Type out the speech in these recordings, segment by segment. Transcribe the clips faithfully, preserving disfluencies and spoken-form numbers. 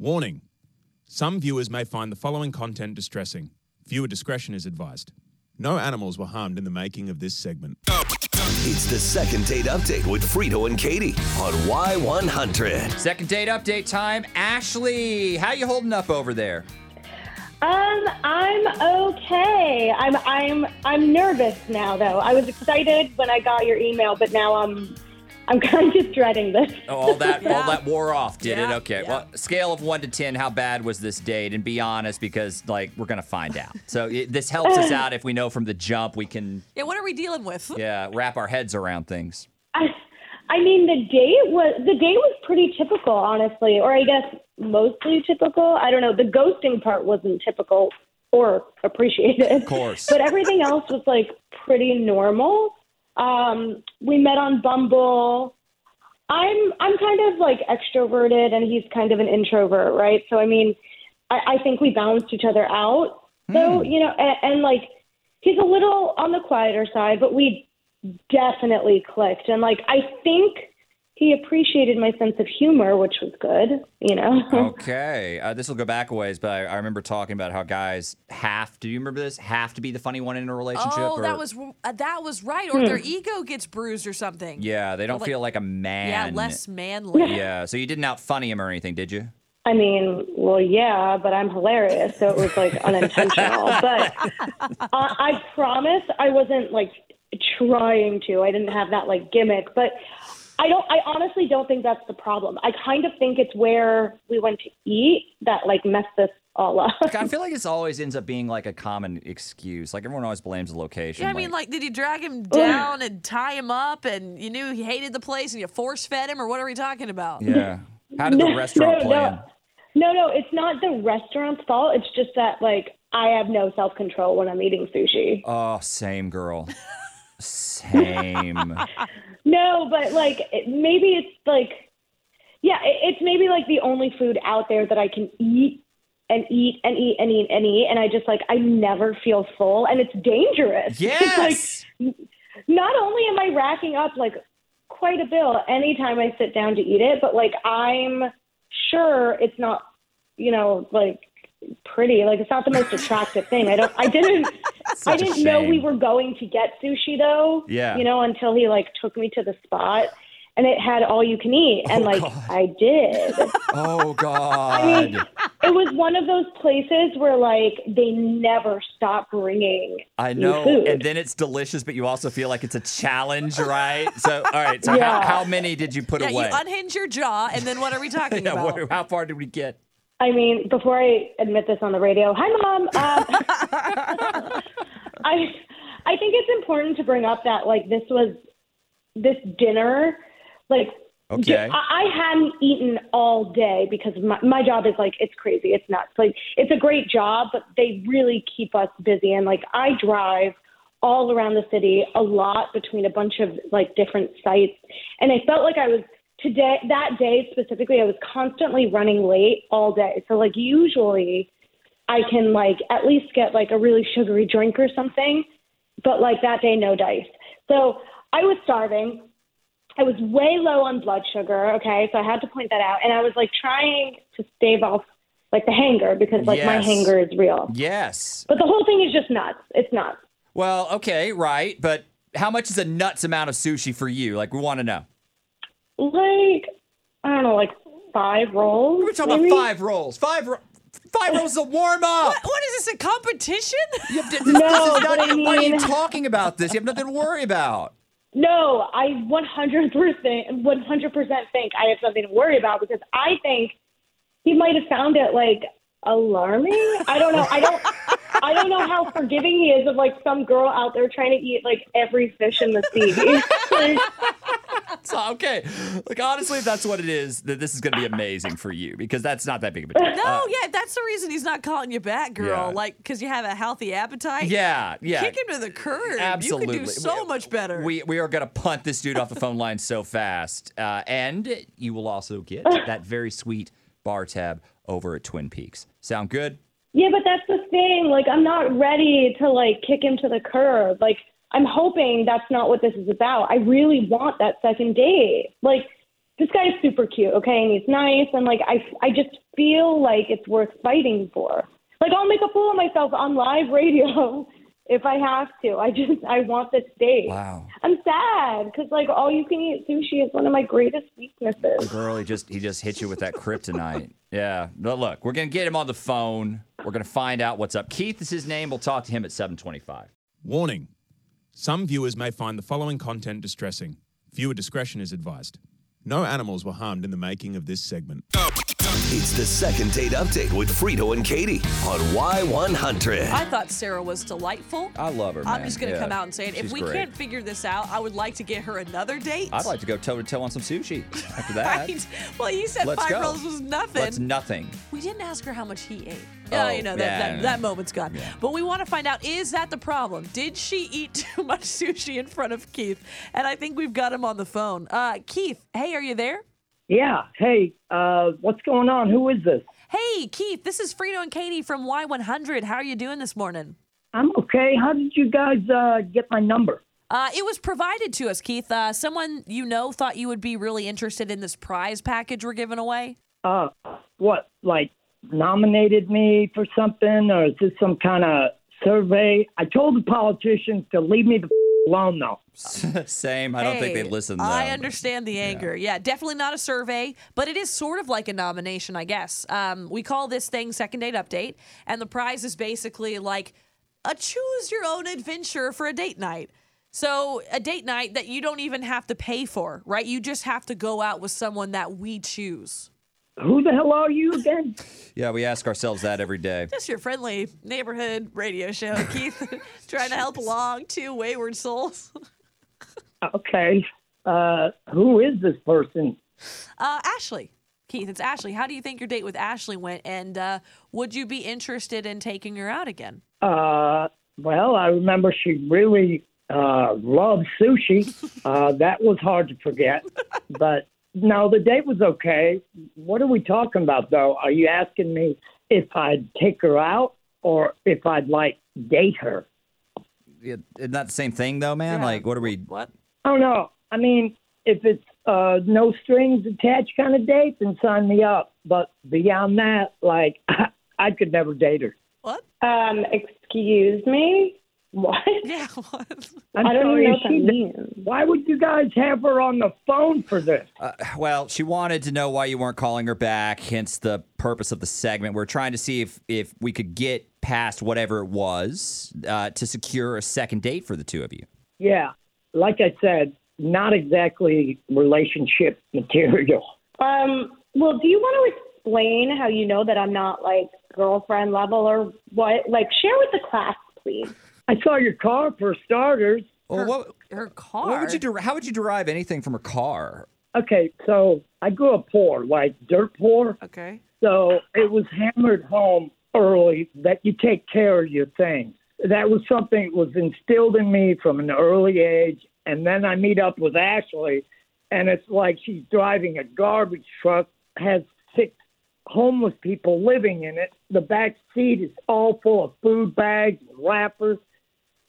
Warning. Some viewers may find the following content distressing. Viewer discretion is advised. No animals were harmed in the making of this segment. It's the Second Date Update with Frito and Katie on Y one hundred. Second Date Update time. Ashley, how you holding up over there? Um, I'm okay. I'm I'm I'm nervous now, though. I was excited when I got your email, but now I'm I'm kind of dreading this. Oh, all that yeah. all that wore off, did yeah, it? Okay. Yeah. Well, scale of one to ten, how bad was this date? And be honest, because like we're gonna find out. So it, this helps us out if we know from the jump. We can. Yeah. What are we dealing with? Yeah. Wrap our heads around things. I, I mean, the date was the date was pretty typical, honestly, or I guess. Mostly typical. I don't know. The ghosting part wasn't typical or appreciated. Of course. But everything else was like pretty normal. Um, we met on Bumble. I'm I'm kind of like extroverted and he's kind of an introvert, right? So I mean, I, I think we balanced each other out. Mm. So, you know, and, and like he's a little on the quieter side, but we definitely clicked. And like I think he appreciated my sense of humor, which was good, you know. Okay. Uh, this will go back a ways, but I, I remember talking about how guys have to, do you remember this? Have to be the funny one in a relationship. Oh, or, that was uh, that was right. Or hmm. their ego gets bruised or something. Yeah, they don't like, feel like a man. Yeah, less manly. Yeah, so you didn't out-funny him or anything, did you? I mean, well, yeah, but I'm hilarious, so it was, like, unintentional. But uh, I promise I wasn't, like, trying to. I didn't have that, like, gimmick, but... I don't. I honestly don't think that's the problem. I kind of think it's where we went to eat that like messed this all up. Like, I feel like this always ends up being like a common excuse. Like everyone always blames the location. Yeah, I like, mean, like, did you drag him down and tie him up, and you knew he hated the place, and you force fed him, or what are we talking about? Yeah. How did no, the restaurant no, play? No. no, no, it's not the restaurant's fault. It's just that like I have no self-control when I'm eating sushi. Oh, same girl. Same. No, but like it, maybe it's like, yeah, it, it's maybe like the only food out there that I can eat and eat and eat and eat and eat, and I just like I never feel full, and it's dangerous. Yes. It's like not only am I racking up like quite a bill anytime I sit down to eat it, but like I'm sure it's not, you know, like pretty. Like it's not the most attractive thing. I don't. I didn't. I didn't know we were going to get sushi though. Yeah. You know, until he like took me to the spot, and it had all you can eat, and oh, like God. I did. Oh God. I mean, it was one of those places where like they never stop bringing. I know, new food. And then it's delicious, but you also feel like it's a challenge, right? So, all right. So, yeah. how, how many did you put yeah, away? You unhinge your jaw, and then what are we talking yeah, about? How far did we get? I mean, before I admit this on the radio, hi, Mom. Uh, I I think it's important to bring up that, like, this was this dinner. Like, okay. I, I hadn't eaten all day because my, my job is, like, it's crazy. It's nuts. Like, it's a great job, but they really keep us busy. And, like, I drive all around the city a lot between a bunch of, like, different sites. And I felt like I was... Today, that day specifically, I was constantly running late all day. So, like, usually I can, like, at least get, like, a really sugary drink or something. But, like, that day, no dice. So I was starving. I was way low on blood sugar, okay? So I had to point that out. And I was, like, trying to stave off, like, the hanger because, like, yes. my hanger is real. Yes. But the whole thing is just nuts. It's nuts. Well, okay, right. But how much is a nuts amount of sushi for you? Like, we want to know. Like, I don't know, like five rolls. We're talking maybe? about five rolls. Five, ro- five rolls is a warm up. What, what is this, a competition? You have to, this, no, this is not, I mean, why are you talking about this? You have nothing to worry about. No, I one hundred percent, one hundred percent think I have something to worry about because I think he might have found it like alarming. I don't know. I don't. I don't know how forgiving he is of like some girl out there trying to eat like every fish in the sea. So, okay. Like, honestly, if that's what it is, that this is going to be amazing for you because that's not that big of a deal. No, uh, yeah, that's the reason he's not calling you back, girl. Yeah. Like, because you have a healthy appetite. Yeah, yeah. Kick him to the curb. Absolutely. You can do so we, much better. We we are going to punt this dude off the phone line so fast. Uh, and you will also get that very sweet bar tab over at Twin Peaks. Sound good? Yeah, but that's the thing. Like, I'm not ready to, like, kick him to the curb. Like, I'm hoping that's not what this is about. I really want that second date. Like, this guy is super cute, okay, and he's nice, and, like, I, I just feel like it's worth fighting for. Like, I'll make a fool of myself on live radio if I have to. I just, I want this date. Wow. I'm sad, because, like, all you can eat sushi is one of my greatest weaknesses. Girl, he just, he just hit you with that kryptonite. Yeah. But look, we're going to get him on the phone. We're going to find out what's up. Keith is his name. We'll talk to him at seven twenty-five. Warning. Some viewers may find the following content distressing. Viewer discretion is advised. No animals were harmed in the making of this segment. It's the second date update with Frito and Katie on Y one hundred. I thought Sarah was delightful. I love her, man. I'm just going to yeah. come out and say it. She's if we great. Can't figure this out, I would like to get her another date. I'd like to go toe-to-toe on some sushi after that. Right? Well, you said Let's five go. rolls was nothing. That's nothing. We didn't ask her how much he ate. Oh, uh, you know, that, yeah, that, yeah. that moment's gone. Yeah. But we want to find out, is that the problem? Did she eat too much sushi in front of Keith? And I think we've got him on the phone. Uh, Keith, hey, are you there? Yeah. Hey, uh, what's going on? Who is this? Hey, Keith, this is Frito and Katie from Y one hundred. How are you doing this morning? I'm okay. How did you guys uh, get my number? Uh, it was provided to us, Keith. Uh, someone you know thought you would be really interested in this prize package we're giving away. Uh, what, like? Nominated me for something, or is this some kind of survey? I told the politicians to leave me the f- alone, though. Same. I hey, don't think they listen, though. I understand the anger. Yeah. yeah, definitely not a survey, but it is sort of like a nomination, I guess. Um, we call this thing Second Date Update, and the prize is basically like a choose-your-own-adventure for a date night. So a date night that you don't even have to pay for, right? You just have to go out with someone that we choose. Who the hell are you again? Yeah, we ask ourselves that every day. Just your friendly neighborhood radio show, Keith. Trying to help along two wayward souls. Okay. Uh, who is this person? Uh, Ashley. Keith, it's Ashley. How do you think your date with Ashley went? And uh, would you be interested in taking her out again? Uh, well, I remember she really uh, loved sushi. uh, that was hard to forget. But... no, the date was okay. What are we talking about, though? Are you asking me if I'd take her out or if I'd, like, date her? Yeah, isn't that the same thing, though, man? Yeah. Like, what are we... What? Oh, no. I mean, if it's uh, no strings attached kind of date, then sign me up. But beyond that, like, I, I could never date her. What? Um, excuse me? What? Yeah, what? I'm I don't sorry, know what that means. Why would you guys have her on the phone for this? Uh, well, she wanted to know why you weren't calling her back, hence the purpose of the segment. We're trying to see if, if we could get past whatever it was uh, to secure a second date for the two of you. Yeah, like I said, not exactly relationship material. Um. Well, do you want to explain how you know that I'm not, like, girlfriend level or what? Like, share with the class, please. I saw your car for starters. Well, her, what, her car? What would you der- how would you derive anything from a car? Okay, so I grew up poor, like dirt poor. Okay. So it was hammered home early that you take care of your things. That was something that was instilled in me from an early age. And then I meet up with Ashley, and it's like she's driving a garbage truck, has six homeless people living in it. The back seat is all full of food bags and wrappers.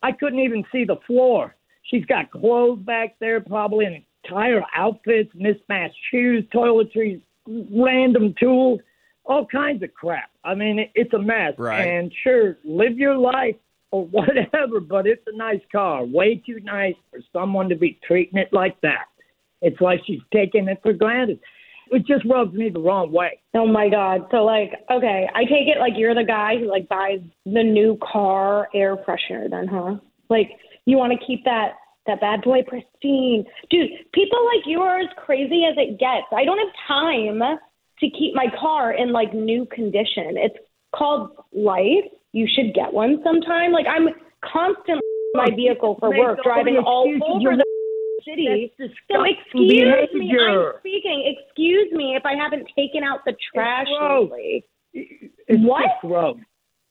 I couldn't even see the floor. She's got clothes back there, probably an entire outfit, mismatched shoes, toiletries, random tools, all kinds of crap. I mean, it, it's a mess. Right. And sure, live your life or whatever, but it's a nice car. Way too nice for someone to be treating it like that. It's like she's taking it for granted. It just rubs me the wrong way. Oh, my God. So, like, okay, I take it like you're the guy who, like, buys the new car air freshener then, huh? Like, you want to keep that, that bad boy pristine. Dude, people like you are as crazy as it gets. I don't have time to keep my car in, like, new condition. It's called life. You should get one sometime. Like, I'm constantly in my vehicle for work, driving all over the city. So excuse behavior. me, I'm speaking. Excuse me if I haven't taken out the trash lately. What? Gross.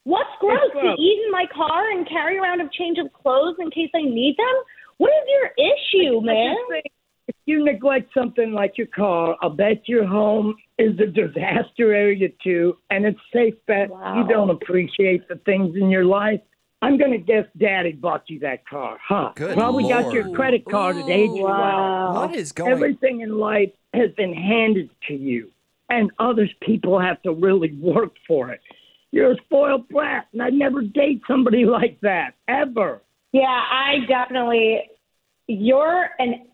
What's gross? gross? To eat in my car and carry around a change of clothes in case I need them? What is your issue, I, man? I think if you neglect something like your car, I'll bet your home is a disaster area too, and it's safe bet wow. you don't appreciate the things in your life. I'm going to guess Daddy bought you that car, huh? Good Probably Lord. Got your credit card Ooh, at age twelve. Wow. What is going on? Everything in life has been handed to you, and other people have to really work for it. You're a spoiled brat, and I'd never date somebody like that, ever. Yeah, I definitely... You're an...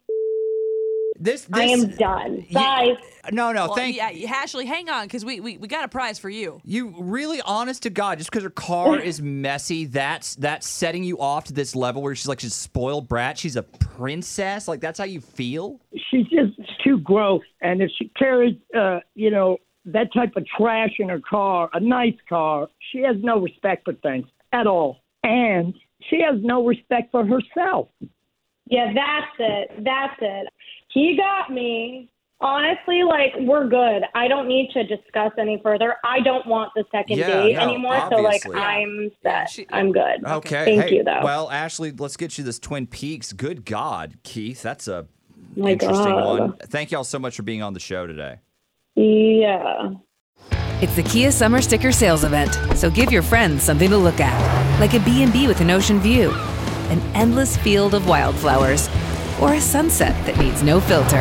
This, this, I am done. Bye. Yeah, no, no, well, thank you. Yeah, Ashley, hang on, because we, we, we got a prize for you. You really, honest to God, just because her car is messy, that's that's setting you off to this level where she's like, she's a spoiled brat, she's a princess? Like, that's how you feel? She's just too gross, and if she carries, uh, you know, that type of trash in her car, a nice car, she has no respect for things at all. And she has no respect for herself. Yeah, that's it. That's it. He got me. Honestly, like, we're good. I don't need to discuss any further. I don't want the second yeah, date no, anymore. Obviously. So, like, I'm set. Yeah, she, I'm good. Okay. Thank hey, you, though. Well, Ashley, let's get you this Twin Peaks. Good God, Keith. That's a My interesting God. one. Thank you all so much for being on the show today. Yeah. It's the Kia Summer Sticker Sales Event. So give your friends something to look at. Like a B and B with an ocean view, an endless field of wildflowers, or a sunset that needs no filter.